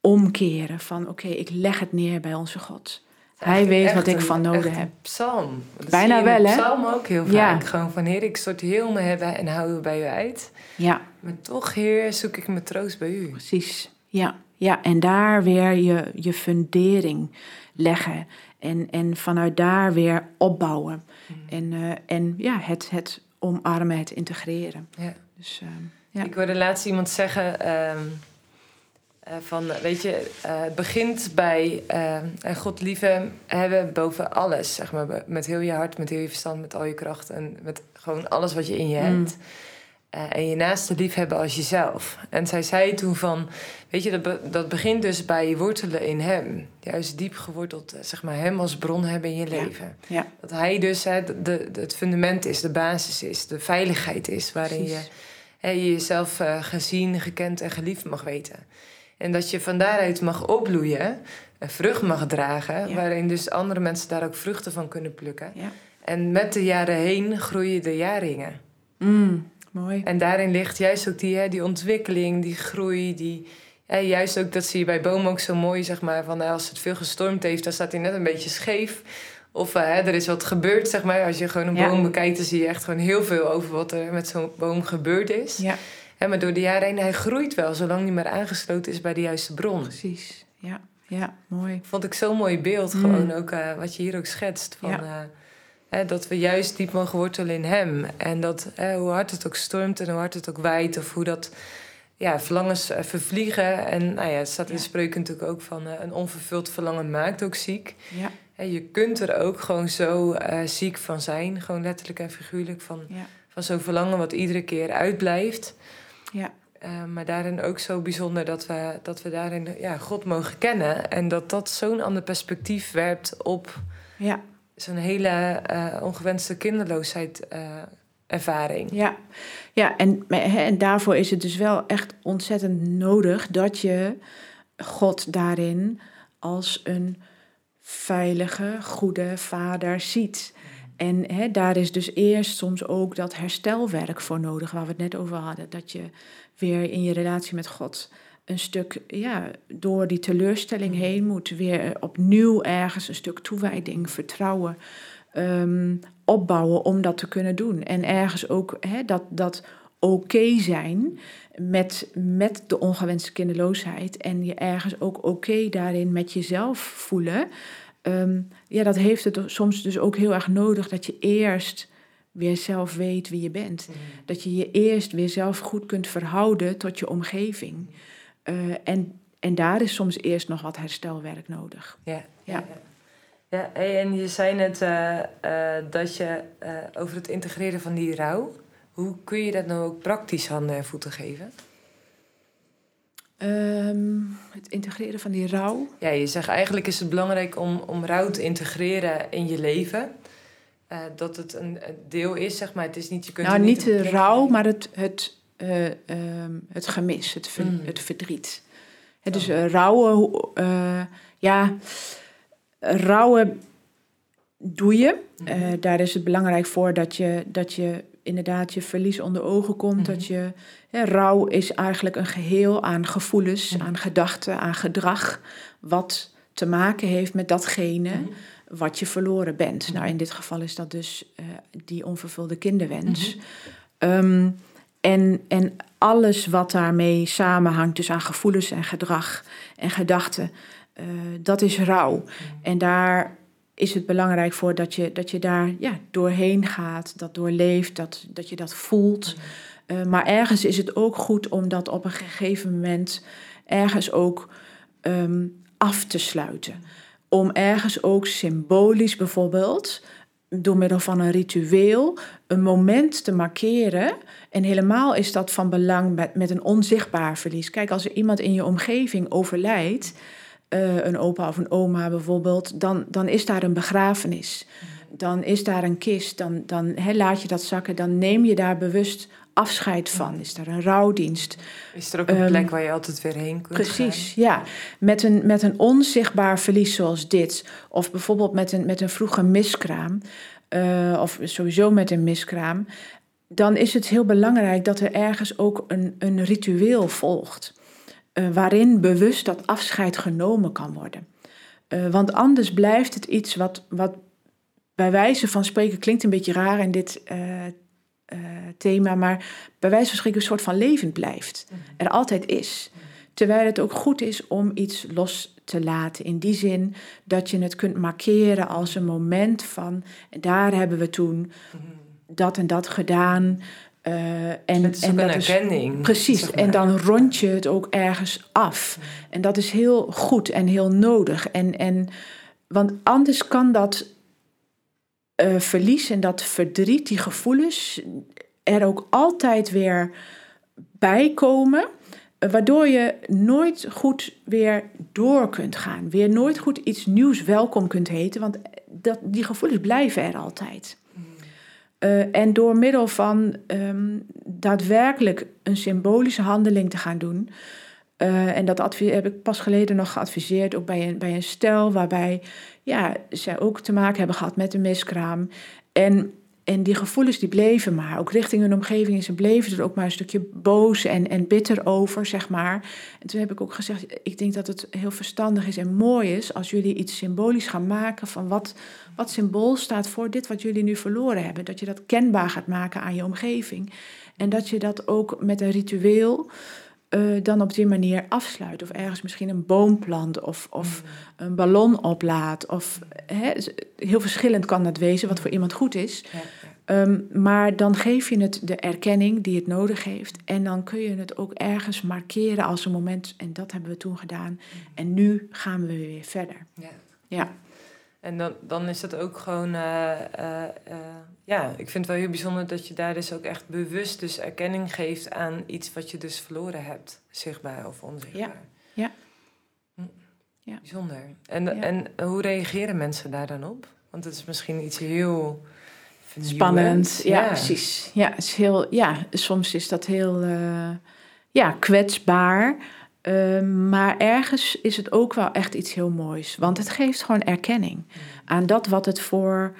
omkeren van oké, okay, ik leg het neer bij onze God. Hij weet wat ik van nodig heb. Psalm. Dat bijna wel, hè? Psalm ook heel vaak. Ja. Gewoon van, Heer, ik stort heel me hebben en hou me bij u uit. Ja. Maar toch, Heer, zoek ik mijn troost bij u. Precies, ja. Ja, en daar weer je, je fundering leggen. En, en vanuit daar weer opbouwen. Mm. En, uh, en ja, het, het omarmen, het integreren. Ja. Dus, uh, ja. Ik hoorde laatst iemand zeggen... Uh, Uh, van, weet je, uh, het begint bij uh, God liefhebben hebben boven alles. Zeg maar, met heel je hart, met heel je verstand, met al je kracht. En met gewoon alles wat je in je mm. hebt. Uh, en je naaste liefhebben als jezelf. En zij zei toen van, weet je, dat, be- dat begint dus bij je wortelen in hem. Juist diep geworteld, zeg maar, hem als bron hebben in je leven. Ja. Ja. Dat hij dus he, de, de, het fundament is, de basis is, de veiligheid is. Waarin je, he, je jezelf uh, gezien, gekend en geliefd mag weten. En dat je van daaruit mag opbloeien, vrucht mag dragen... Ja. Waarin dus andere mensen daar ook vruchten van kunnen plukken. Ja. En met de jaren heen groeien de jaarringen. Mm, mooi. En daarin ligt juist ook die, hè, die ontwikkeling, die groei... Die, hè, juist ook, dat zie je bij bomen ook zo mooi, zeg maar... Van, als het veel gestormd heeft, dan staat hij net een beetje scheef... Of hè, er is wat gebeurd, zeg maar. Als je gewoon een ja. boom bekijkt, dan zie je echt gewoon heel veel over... wat er met zo'n boom gebeurd is... Ja. Ja, maar door de jaren heen, hij groeit wel... zolang hij maar aangesloten is bij de juiste bron. Precies, ja, ja, mooi. Vond ik zo'n mooi beeld, mm. gewoon ook uh, wat je hier ook schetst. Van, ja. uh, hè, dat we juist diep mogen wortelen in hem. En dat uh, hoe hard het ook stormt en hoe hard het ook waait... of hoe dat ja, verlangens uh, vervliegen. En nou ja, het staat in ja. spreuken natuurlijk ook van... Uh, een onvervuld verlangen maakt ook ziek. Ja. En je kunt er ook gewoon zo uh, ziek van zijn. Gewoon letterlijk en figuurlijk van, ja. van zo'n verlangen... wat iedere keer uitblijft... Ja. Uh, maar daarin ook zo bijzonder dat we, dat we daarin ja, God mogen kennen. En dat dat zo'n ander perspectief werpt op ja. zo'n hele uh, ongewenste kinderloosheid uh, ervaring. Ja, ja en, en daarvoor is het dus wel echt ontzettend nodig... dat je God daarin als een veilige, goede vader ziet... En he, daar is dus eerst soms ook dat herstelwerk voor nodig... waar we het net over hadden. Dat je weer in je relatie met God een stuk ja, door die teleurstelling heen moet. Weer opnieuw ergens een stuk toewijding, vertrouwen um, opbouwen om dat te kunnen doen. En ergens ook he, dat, dat oké zijn met, met de ongewenste kinderloosheid... en je ergens ook oké daarin met jezelf voelen... Um, ja, dat heeft het soms dus ook heel erg nodig... dat je eerst weer zelf weet wie je bent. Mm. Dat je je eerst weer zelf goed kunt verhouden tot je omgeving. Uh, en, en daar is soms eerst nog wat herstelwerk nodig. Ja, ja. ja. ja en je zei net uh, uh, dat je uh, over het integreren van die rouw... hoe kun je dat nou ook praktisch handen en voeten geven? Um, het integreren van die rouw. Ja, je zegt eigenlijk is het belangrijk om, om rouw te integreren in je leven. Uh, dat het een deel is, zeg maar. Het is niet, je kunt nou, het niet, niet de rouw, maar het, het, uh, um, het gemis, het, ver, mm. het verdriet. He, dus uh, rouwen, uh, ja, rouwen doe je. Uh, mm. Daar is het belangrijk voor dat je, dat je inderdaad je verlies onder ogen komt. Mm. Dat je, ja, rouw is eigenlijk een geheel aan gevoelens, mm. aan gedachten, aan gedrag, wat te maken heeft met datgene mm-hmm. wat je verloren bent. Mm-hmm. Nou, in dit geval is dat dus uh, die onvervulde kinderwens. Mm-hmm. Um, en, en alles wat daarmee samenhangt, dus aan gevoelens en gedrag en gedachten, uh, dat is rouw. Mm-hmm. En daar is het belangrijk voor dat je, dat je daar ja, doorheen gaat, dat doorleeft, dat, dat je dat voelt. Mm-hmm. Uh, maar ergens is het ook goed om dat op een gegeven moment ergens ook Um, af te sluiten. Om ergens ook symbolisch bijvoorbeeld, door middel van een ritueel, een moment te markeren. En helemaal is dat van belang met, met een onzichtbaar verlies. Kijk, als er iemand in je omgeving overlijdt, uh, een opa of een oma bijvoorbeeld, dan, dan is daar een begrafenis. Dan is daar een kist, dan, dan he, laat je dat zakken, dan neem je daar bewust afscheid van. Is daar een rouwdienst? Is er ook een um, plek waar je altijd weer heen kunt precies, gaan? Precies, ja. Met een, met een onzichtbaar verlies zoals dit, of bijvoorbeeld met een, met een vroege miskraam, uh, of sowieso met een miskraam, dan is het heel belangrijk dat er ergens ook een, een ritueel volgt, uh, waarin bewust dat afscheid genomen kan worden. Uh, want anders blijft het iets wat, wat bij wijze van spreken, klinkt een beetje raar in dit uh, Uh, thema, maar bij wijze van spreken een soort van levend blijft. Mm-hmm. Er altijd is. Mm-hmm. Terwijl het ook goed is om iets los te laten. In die zin dat je het kunt markeren als een moment van, daar hebben we toen mm-hmm. dat en dat gedaan. Uh, en, dat is en ook dat een erkenning. Is, precies, zeg maar. En dan rond je het ook ergens af. Mm-hmm. En dat is heel goed en heel nodig. En, en, want anders kan dat Uh, verlies en dat verdriet, die gevoelens, er ook altijd weer bij komen, uh, waardoor je nooit goed weer door kunt gaan. Weer nooit goed iets nieuws welkom kunt heten, want dat, die gevoelens blijven er altijd. Mm. Uh, en door middel van um, daadwerkelijk een symbolische handeling te gaan doen, Uh, en dat advies, heb ik pas geleden nog geadviseerd, ook bij een, bij een stel waarbij ja, zij ook te maken hebben gehad met een miskraam. En, en die gevoelens die bleven maar, ook richting hun omgeving en ze bleven er ook maar een stukje boos en, en bitter over, zeg maar. En toen heb ik ook gezegd, ik denk dat het heel verstandig is en mooi is als jullie iets symbolisch gaan maken van wat, wat symbool staat voor dit wat jullie nu verloren hebben. Dat je dat kenbaar gaat maken aan je omgeving. En dat je dat ook met een ritueel Uh, dan op die manier afsluit. Of ergens misschien een boom plant of, of mm. een ballon oplaat. Of, he, heel verschillend kan dat wezen, wat voor iemand goed is. Ja, ja. Um, maar dan geef je het de erkenning die het nodig heeft. En dan kun je het ook ergens markeren als een moment. En dat hebben we toen gedaan. Mm. En nu gaan we weer verder. Ja. ja. En dan, dan is dat ook gewoon... Uh, uh, uh, ja, ik vind het wel heel bijzonder dat je daar dus ook echt bewust dus erkenning geeft aan iets wat je dus verloren hebt. Zichtbaar of onzichtbaar. Ja. ja. ja. Bijzonder. En, ja. en hoe reageren mensen daar dan op? Want het is misschien iets heel spannend. Ja, ja, precies. Ja, het is heel, ja, soms is dat heel uh, ja, kwetsbaar. Uh, maar ergens is het ook wel echt iets heel moois. Want het geeft gewoon erkenning mm. aan dat wat het voor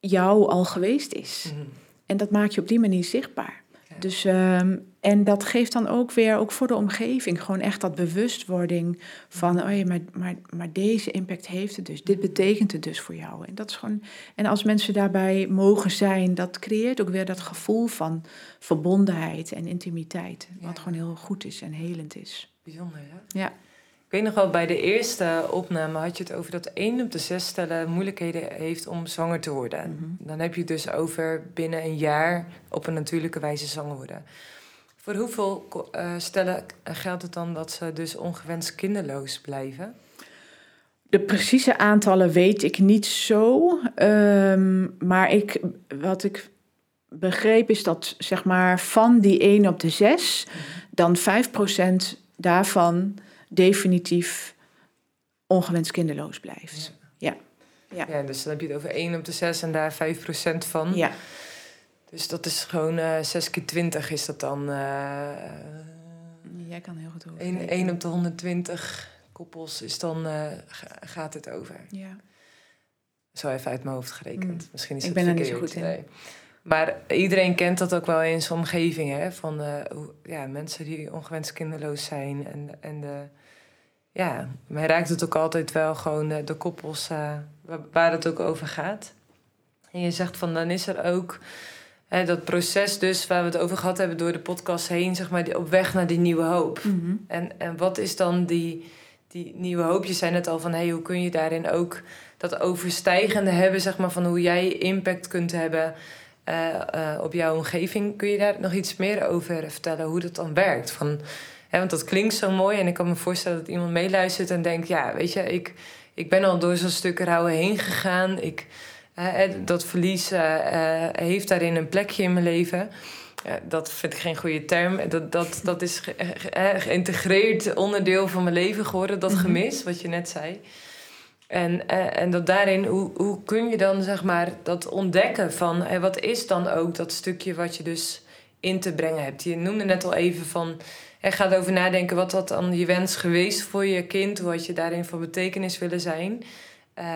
jou al geweest is. Mm. En dat maak je op die manier zichtbaar. Ja. Dus, um, en dat geeft dan ook weer, ook voor de omgeving, gewoon echt dat bewustwording van, oh ja, maar, maar, maar deze impact heeft het dus. Dit betekent het dus voor jou. En dat is gewoon, en als mensen daarbij mogen zijn, dat creëert ook weer dat gevoel van verbondenheid en intimiteit. Wat ja. gewoon heel goed is en helend is. Bijzonder, hè? Ja. Ik weet nog wel, bij de eerste opname had je het over dat één op de zes stellen moeilijkheden heeft om zwanger te worden. Mm-hmm. Dan heb je het dus over binnen een jaar op een natuurlijke wijze zwanger worden. Voor hoeveel uh, stellen geldt het dan dat ze dus ongewenst kinderloos blijven? De precieze aantallen weet ik niet zo. Um, maar ik, wat ik begreep is dat zeg maar van die één op de zes, mm-hmm. dan vijf procent daarvan definitief ongewenst kinderloos blijft. Ja. ja. Ja. Ja, dus dan heb je het over één op de zes en daar vijf procent van. Ja. Dus dat is gewoon uh, zes keer twintig is dat dan. Uh, Jij kan heel goed over. één op de honderdtwintig koppels is dan uh, gaat het over. Ja. Zo even uit mijn hoofd gerekend. Mm. Misschien is dat verkeerd. Ik ben er niet zo goed in. Nee. Maar iedereen kent dat ook wel in zijn omgeving. Hè? Van uh, hoe, ja, mensen die ongewenst kinderloos zijn. En, en de, ja, mij raakt het ook altijd wel gewoon de, de koppels uh, waar, waar het ook over gaat. En je zegt van, dan is er ook hè, dat proces dus waar we het over gehad hebben door de podcast heen, zeg maar, op weg naar die nieuwe hoop. Mm-hmm. En, en wat is dan die, die nieuwe hoop? Je zei net al van, hey, hoe kun je daarin ook dat overstijgende hebben, zeg maar, van hoe jij impact kunt hebben uh, uh, op jouw omgeving. Kun je daar nog iets meer over vertellen, hoe dat dan werkt? Van, hè, want dat klinkt zo mooi en ik kan me voorstellen dat iemand meeluistert en denkt, ja, weet je, ik, ik ben al door zo'n stuk rouwen heen gegaan. Ik... Dat verlies uh, uh, heeft daarin een plekje in mijn leven. Uh, dat vind ik geen goede term. Dat, dat, dat is ge- ge- geïntegreerd onderdeel van mijn leven geworden. Dat gemis, wat je net zei. En, uh, en dat daarin, hoe, hoe kun je dan zeg maar dat ontdekken van... Uh, wat is dan ook dat stukje wat je dus in te brengen hebt? Je noemde net al even van... Uh, ga erover nadenken wat dat dan je wens geweest voor je kind. Hoe had je daarin van betekenis willen zijn... Uh, uh,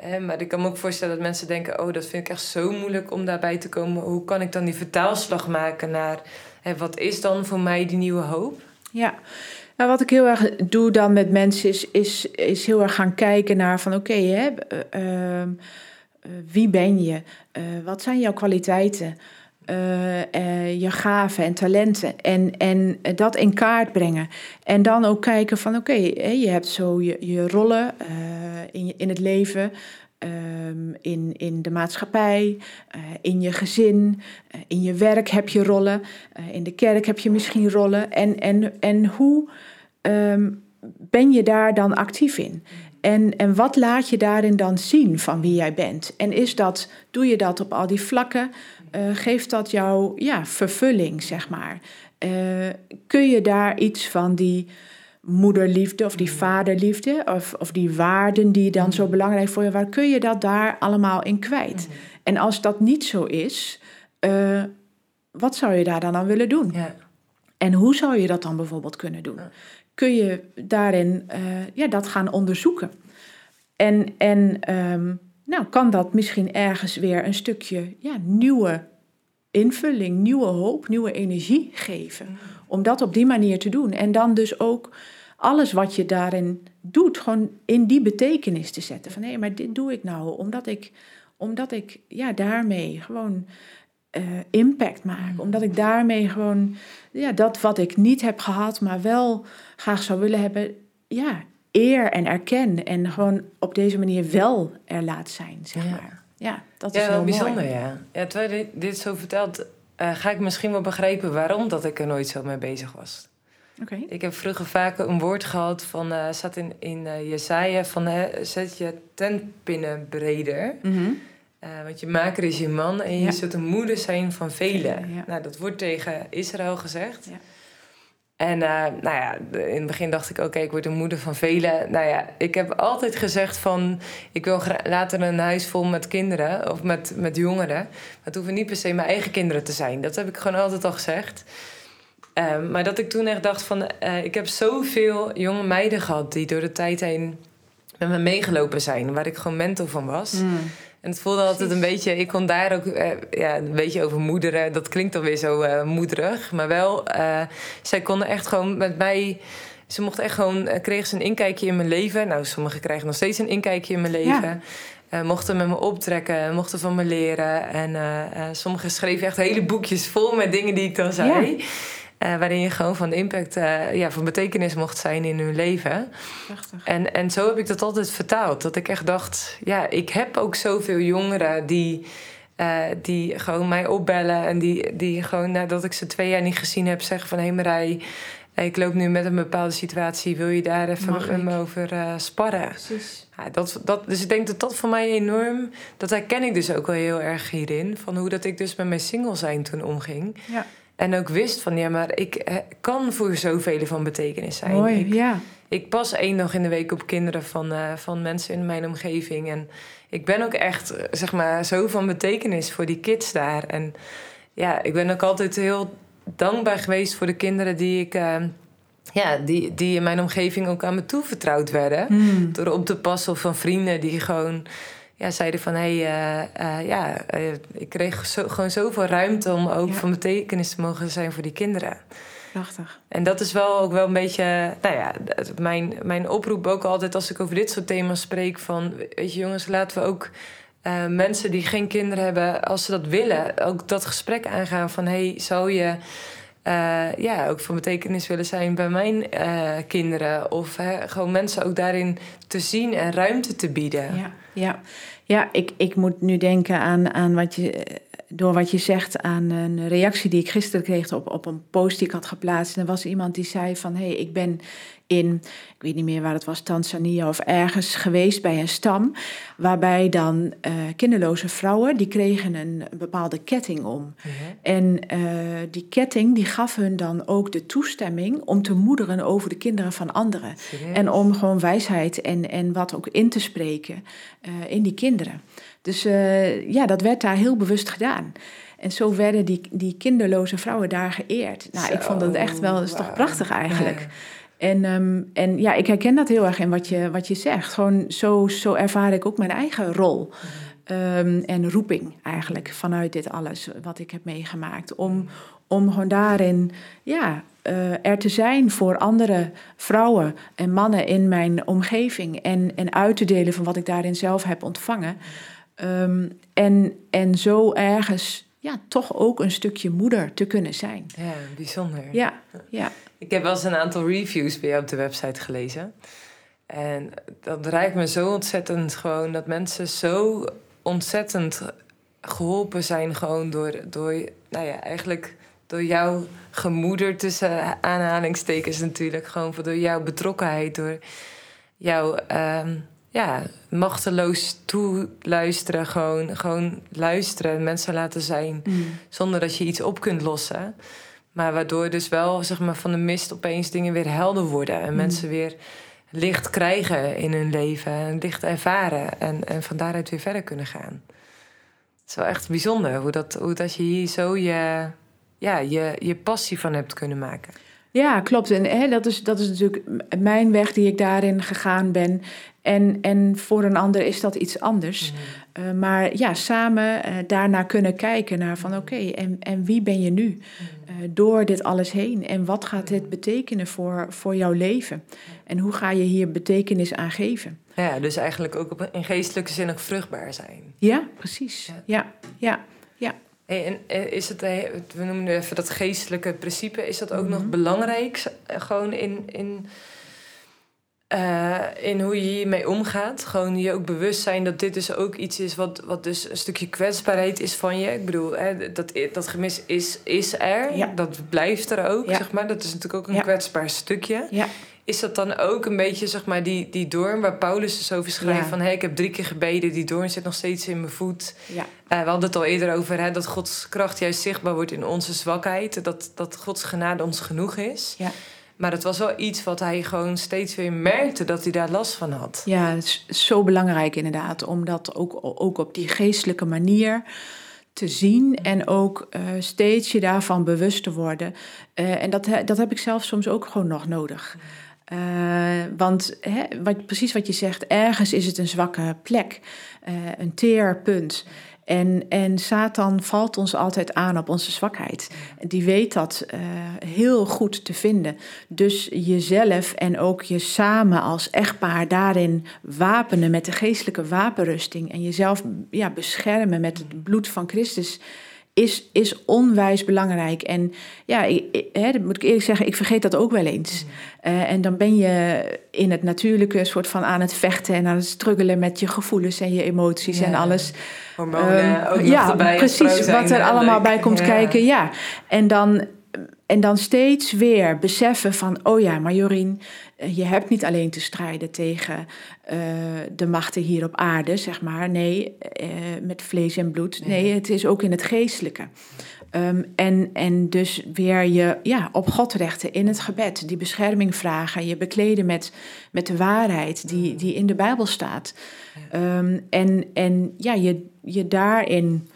hè, maar ik kan me ook voorstellen dat mensen denken... oh, dat vind ik echt zo moeilijk om daarbij te komen. Hoe kan ik dan die vertaalslag maken naar... Hè, wat is dan voor mij die nieuwe hoop? Ja, nou, wat ik heel erg doe dan met mensen... is, is, is heel erg gaan kijken naar van... oké, okay, hè, uh, uh, wie ben je? Uh, wat zijn jouw kwaliteiten? Uh, uh, je gaven en talenten en, en dat in kaart brengen. En dan ook kijken van oké, okay, je hebt zo je, je rollen uh, in, in het leven, um, in, in de maatschappij, uh, in je gezin, uh, in je werk heb je rollen, uh, in de kerk heb je misschien rollen. En, en, en hoe um, ben je daar dan actief in? En, en wat laat je daarin dan zien van wie jij bent? En is dat, doe je dat op al die vlakken? Uh, geeft dat jou ja, vervulling, zeg maar? Uh, kun je daar iets van die moederliefde of die vaderliefde... of, of die waarden die dan zo belangrijk voor je waren... kun je dat daar allemaal in kwijt? Mm-hmm. En als dat niet zo is, uh, wat zou je daar dan aan willen doen? Ja. En hoe zou je dat dan bijvoorbeeld kunnen doen? Ja. Kun je daarin uh, ja, dat gaan onderzoeken? En... en um, Nou, kan dat misschien ergens weer een stukje ja, nieuwe invulling, nieuwe hoop, nieuwe energie geven. Mm. Om dat op die manier te doen. En dan dus ook alles wat je daarin doet, gewoon in die betekenis te zetten. Van, hé, hey, maar dit doe ik nou omdat ik, omdat ik ja, daarmee gewoon uh, impact maak. Mm. Omdat ik daarmee gewoon ja, dat wat ik niet heb gehad, maar wel graag zou willen hebben, ja... eer en erken en gewoon op deze manier wel er laat zijn, zeg ja. maar. Ja, dat is ja, heel bijzonder, mooi. Ja, ja, terwijl je dit zo vertelt, uh, ga ik misschien wel begrijpen waarom dat ik er nooit zo mee bezig was. Okay. Ik heb vroeger vaak een woord gehad van, uh, zat in, in uh, Jesaja van, uh, zet je tentpinnen breder. Mm-hmm. Uh, want je maker is je man en je ja. zult een moeder zijn van velen. Ja. Nou, dat wordt tegen Israël gezegd. Ja. En uh, nou ja, in het begin dacht ik, oké, okay, ik word de moeder van velen. Nou ja, ik heb altijd gezegd van... ik wil gra- later een huis vol met kinderen of met, met jongeren. Maar het hoeven niet per se mijn eigen kinderen te zijn. Dat heb ik gewoon altijd al gezegd. Uh, maar dat ik toen echt dacht van... Uh, ik heb zoveel jonge meiden gehad die door de tijd heen met me meegelopen zijn. Waar ik gewoon mentor van was. Mm. En het voelde altijd een beetje... Ik kon daar ook uh, ja, een beetje over moederen. Dat klinkt alweer zo uh, moederig. Maar wel, uh, zij konden echt gewoon met mij... Ze mochten echt gewoon... Uh, kregen ze een inkijkje in mijn leven. Nou, sommigen krijgen nog steeds een inkijkje in mijn leven. Ja. Uh, mochten met me optrekken. Mochten van me leren. En uh, uh, sommigen schreven echt hele boekjes vol met dingen die ik dan zei. Ja. Uh, waarin je gewoon van impact, uh, ja, van betekenis mocht zijn in hun leven. Prachtig. En, en zo heb ik dat altijd vertaald. Dat ik echt dacht, ja, ik heb ook zoveel jongeren die, uh, die gewoon mij opbellen. En die, die gewoon nadat ik ze twee jaar niet gezien heb zeggen van... hé hey Marij, ik loop nu met een bepaalde situatie. Wil je daar even met me over uh, sparren? Precies. Ja, dat, dat, dus ik denk dat dat voor mij enorm... Dat herken ik dus ook wel heel erg hierin. Van hoe dat ik dus met mijn single zijn toen omging. Ja. En ook wist van, ja, maar ik kan voor zoveel van betekenis zijn. Mooi, ik, ja. ik pas één dag in de week op kinderen van, uh, van mensen in mijn omgeving. En ik ben ook echt, zeg maar, zo van betekenis voor die kids daar. En ja, ik ben ook altijd heel dankbaar geweest voor de kinderen die ik... Uh, ja, die, die in mijn omgeving ook aan me toevertrouwd werden. Mm. Door op te passen van vrienden die gewoon... Ja, zeiden van, hé, hey, uh, uh, ja, uh, ik kreeg zo, gewoon zoveel ruimte om ook ja. van betekenis te mogen zijn voor die kinderen. Prachtig. En dat is wel ook wel een beetje, nou ja, mijn, mijn oproep ook altijd als ik over dit soort thema's spreek van, weet je jongens, laten we ook uh, mensen die geen kinderen hebben, als ze dat willen, ook dat gesprek aangaan van, hé, hey, zou je... Uh, ja, ook van betekenis willen zijn bij mijn uh, kinderen. Of hè, gewoon mensen ook daarin te zien en ruimte te bieden. Ja, ja. ja ik, ik moet nu denken aan, aan wat je... door wat je zegt aan een reactie die ik gisteren kreeg op, op een post die ik had geplaatst. En er was iemand die zei van, hé, hey, ik ben in, ik weet niet meer waar het was, Tanzania of ergens geweest bij een stam, waarbij dan uh, kinderloze vrouwen, die kregen een, een bepaalde ketting om. Mm-hmm. En uh, die ketting, die gaf hun dan ook de toestemming om te moederen over de kinderen van anderen. Serieus? En om gewoon wijsheid en, en wat ook in te spreken uh, in die kinderen. Dus uh, ja, dat werd daar heel bewust gedaan. En zo werden die, die kinderloze vrouwen daar geëerd. Nou, zo, ik vond dat echt wel, dat is wow. toch prachtig eigenlijk. Ja. En, um, en ja, ik herken dat heel erg in wat je, wat je zegt. Gewoon zo, zo ervaar ik ook mijn eigen rol. Um, en roeping eigenlijk vanuit dit alles wat ik heb meegemaakt. Om, om gewoon daarin ja, uh, er te zijn voor andere vrouwen en mannen in mijn omgeving. En, en uit te delen van wat ik daarin zelf heb ontvangen. Um, en, en zo ergens ja, toch ook een stukje moeder te kunnen zijn. Ja, bijzonder. Ja, ja. Ik heb wel eens een aantal reviews bij jou op de website gelezen. En dat raakt me zo ontzettend gewoon... dat mensen zo ontzettend geholpen zijn gewoon door... door nou ja, eigenlijk door jouw gemoeder tussen aanhalingstekens natuurlijk... gewoon door jouw betrokkenheid, door jouw... Um, ja, machteloos toeluisteren, gewoon, gewoon luisteren, mensen laten zijn... Mm. zonder dat je iets op kunt lossen. Maar waardoor dus wel, zeg maar, van de mist opeens dingen weer helder worden... en mm. mensen weer licht krijgen in hun leven, en licht ervaren... en, en van daaruit weer verder kunnen gaan. Het is wel echt bijzonder hoe dat, hoe dat je hier zo je, ja, je, je passie van hebt kunnen maken... Ja, klopt. En hè, dat is, dat is natuurlijk mijn weg die ik daarin gegaan ben. En, en voor een ander is dat iets anders. Mm-hmm. Uh, maar ja, samen uh, daarna kunnen kijken naar van... oké, okay, en, en wie ben je nu mm-hmm. uh, door dit alles heen? En wat gaat dit betekenen voor, voor jouw leven? En hoe ga je hier betekenis aan geven? Ja, dus eigenlijk ook op een, in geestelijke zin ook vruchtbaar zijn. Ja, precies. Ja, ja, ja. ja. Hey, en is het, we noemen even dat geestelijke principe... is dat ook mm-hmm. nog belangrijk? Gewoon in, in, uh, in hoe je hiermee omgaat? Gewoon je ook bewust zijn dat dit dus ook iets is... wat, wat dus een stukje kwetsbaarheid is van je. Ik bedoel, hè, dat, dat gemis is, is er. Ja. Dat blijft er ook, ja. zeg maar. Dat is natuurlijk ook een ja. kwetsbaar stukje. Ja. Is dat dan ook een beetje, zeg maar, die, die doorn... waar Paulus dus over schrijft ja. van... Hey, ik heb drie keer gebeden, die doorn zit nog steeds in mijn voet. Ja. Uh, we hadden het al eerder over hè, dat Gods kracht juist zichtbaar wordt... in onze zwakheid, dat, dat Gods genade ons genoeg is. Ja. Maar het was wel iets wat hij gewoon steeds weer merkte... dat hij daar last van had. Ja, het is zo belangrijk inderdaad... om dat ook, ook op die geestelijke manier... te zien en ook uh, steeds je daarvan bewust te worden. Uh, en dat, dat heb ik zelf soms ook gewoon nog nodig. Uh, want hè, wat, precies wat je zegt, ergens is het een zwakke plek, uh, een teerpunt. En, en Satan valt ons altijd aan op onze zwakheid. Die weet dat uh, heel goed te vinden. Dus jezelf en ook je samen als echtpaar daarin wapenen... met de geestelijke wapenrusting en jezelf ja, beschermen met het bloed van Christus... Is, is onwijs belangrijk. En ja, ik, ik, hè, dat moet ik eerlijk zeggen, ik vergeet dat ook wel eens. Mm. Uh, en dan ben je in het natuurlijke soort van aan het vechten... en aan het struggelen met je gevoelens en je emoties ja. en alles. Hormonen um, ook nog ja, erbij. Ja, precies, wat er allemaal leuk. bij komt ja. kijken. Ja. En, dan, en dan steeds weer beseffen van... oh ja, maar Jorien, je hebt niet alleen te strijden tegen uh, de machten hier op aarde, zeg maar. Nee, uh, met vlees en bloed. Nee, het is ook in het geestelijke. Um, en, en dus weer je ja, op God richten in het gebed. Die bescherming vragen. Je bekleden met, met de waarheid die, die in de Bijbel staat. Um, en, en ja, je, je daarin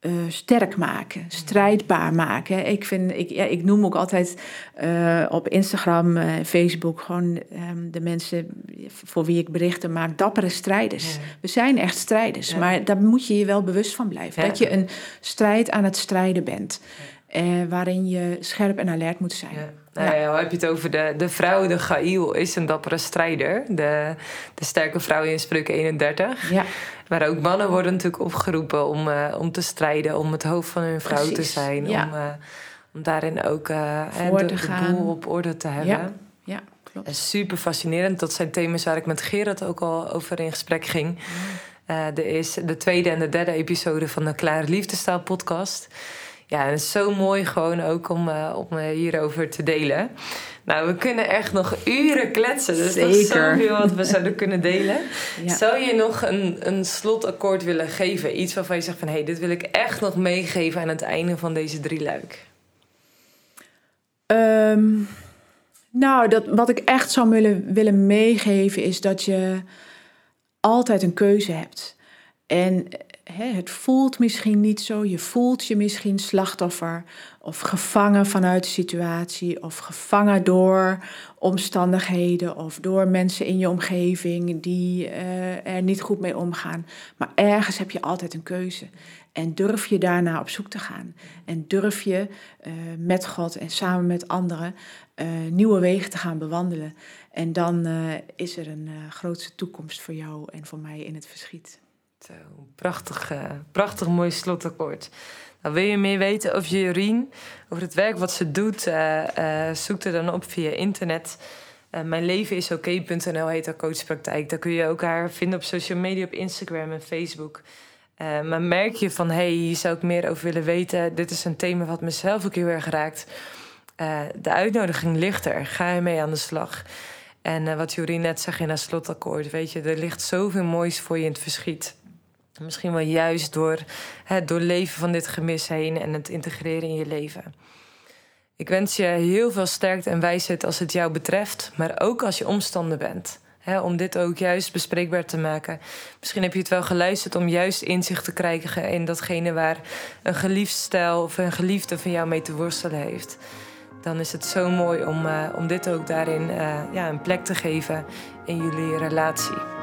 uh, sterk maken. Strijdbaar maken. Ik, vind, ik, ja, ik noem ook altijd uh, op Instagram, uh, Facebook... gewoon um, de mensen voor wie ik berichten maak... dappere strijders. Ja. We zijn echt strijders. Ja. Maar daar moet je je wel bewust van blijven. Ja. Dat je een strijd aan het strijden bent... Uh, waarin je scherp en alert moet zijn. Ja. Nou ja, heb je het over de, de vrouw, de Gaïl, is een dappere strijder. De, de sterke vrouw in Spreuk eenendertig. Ja. Maar ook mannen worden natuurlijk opgeroepen om, uh, om te strijden... om het hoofd van hun vrouw Precies. te zijn. Ja. Om, uh, om daarin ook uh, de, de boel op orde te hebben. Ja, ja klopt. En super fascinerend. Dat zijn thema's waar ik met Gerard ook al over in gesprek ging. Ja. Uh, er is de tweede en de derde episode van de Klare Liefdestaal podcast... Ja, en het is zo mooi gewoon ook om, uh, om hierover te delen. Nou, we kunnen echt nog uren kletsen. Dus Zeker. Dat is zoveel wat we zouden kunnen delen. Ja. Zou je nog een, een slotakkoord willen geven? Iets waarvan je zegt van... hé, hey, dit wil ik echt nog meegeven aan het einde van deze drie luik. Um, nou, dat, wat ik echt zou willen, willen meegeven... is dat je altijd een keuze hebt. En... He, het voelt misschien niet zo, je voelt je misschien slachtoffer... of gevangen vanuit de situatie, of gevangen door omstandigheden... of door mensen in je omgeving die uh, er niet goed mee omgaan. Maar ergens heb je altijd een keuze. En durf je daarna op zoek te gaan. En durf je uh, met God en samen met anderen uh, nieuwe wegen te gaan bewandelen. En dan uh, is er een uh, grootse toekomst voor jou en voor mij in het verschiet. Zo, prachtig, uh, prachtig mooi slotakkoord. Nou, wil je meer weten over Jorien, over het werk wat ze doet... Uh, uh, zoek er dan op via internet. Uh, Mijn leven is oké punt n l heet haar coachpraktijk. Daar kun je ook haar vinden op social media, op Instagram en Facebook. Uh, maar merk je van, hé, hey, hier zou ik meer over willen weten. Dit is een thema wat mezelf ook heel erg raakt. Uh, de uitnodiging ligt er. Ga je mee aan de slag. En uh, wat Jorien net zegt in haar slotakkoord... weet je, er ligt zoveel moois voor je in het verschiet... Misschien wel juist door het doorleven van dit gemis heen... en het integreren in je leven. Ik wens je heel veel sterkte en wijsheid als het jou betreft... maar ook als je omstander bent. He, om dit ook juist bespreekbaar te maken. Misschien heb je het wel geluisterd om juist inzicht te krijgen... in datgene waar een geliefdstijl of een geliefde van jou mee te worstelen heeft. Dan is het zo mooi om, uh, om dit ook daarin uh, ja, een plek te geven in jullie relatie.